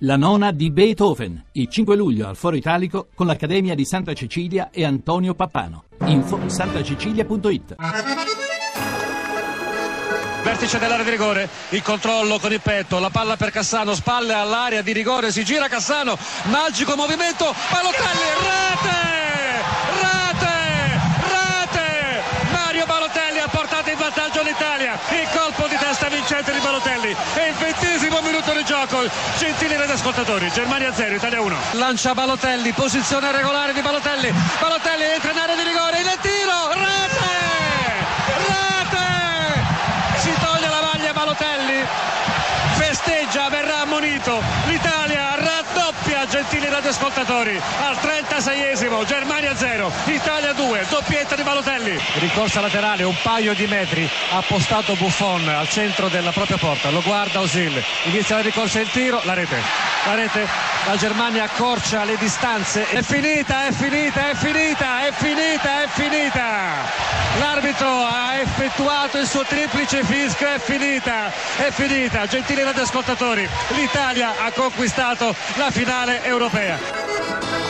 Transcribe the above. La nona di Beethoven, il 5 luglio al Foro Italico con l'Accademia di Santa Cecilia e Antonio Pappano. Info santacecilia.it. Vertice dell'area di rigore, il controllo con il petto, la palla per Cassano, spalle all'area di rigore, si gira Cassano, magico movimento, Balotelli, rate! Mario Balotelli ha portato in vantaggio l'Italia, il colpo di testa vincente di Balotelli, è il 20° minuto di gioco, gentili ed ascoltatori, Germania 0, Italia 1. Lancia Balotelli, posizione regolare di Balotelli, Balotelli entra in area di rigore, il tiro, rate! Si toglie la maglia Balotelli, festeggia, verrà ammonito, l'Italia raddoppia, gentili radioascoltatori, al 36esimo, Germania 0, Italia 2, doppietta di Balotelli. Ricorsa laterale, un paio di metri, ha postato Buffon al centro della propria porta, lo guarda Ozil, inizia la ricorsa e il tiro, la rete, la Germania accorcia le distanze, è finita! L'arbitro ha effettuato il suo triplice fischio, è finita, gentili radioascoltatori, l'Italia ha conquistato la finale europea.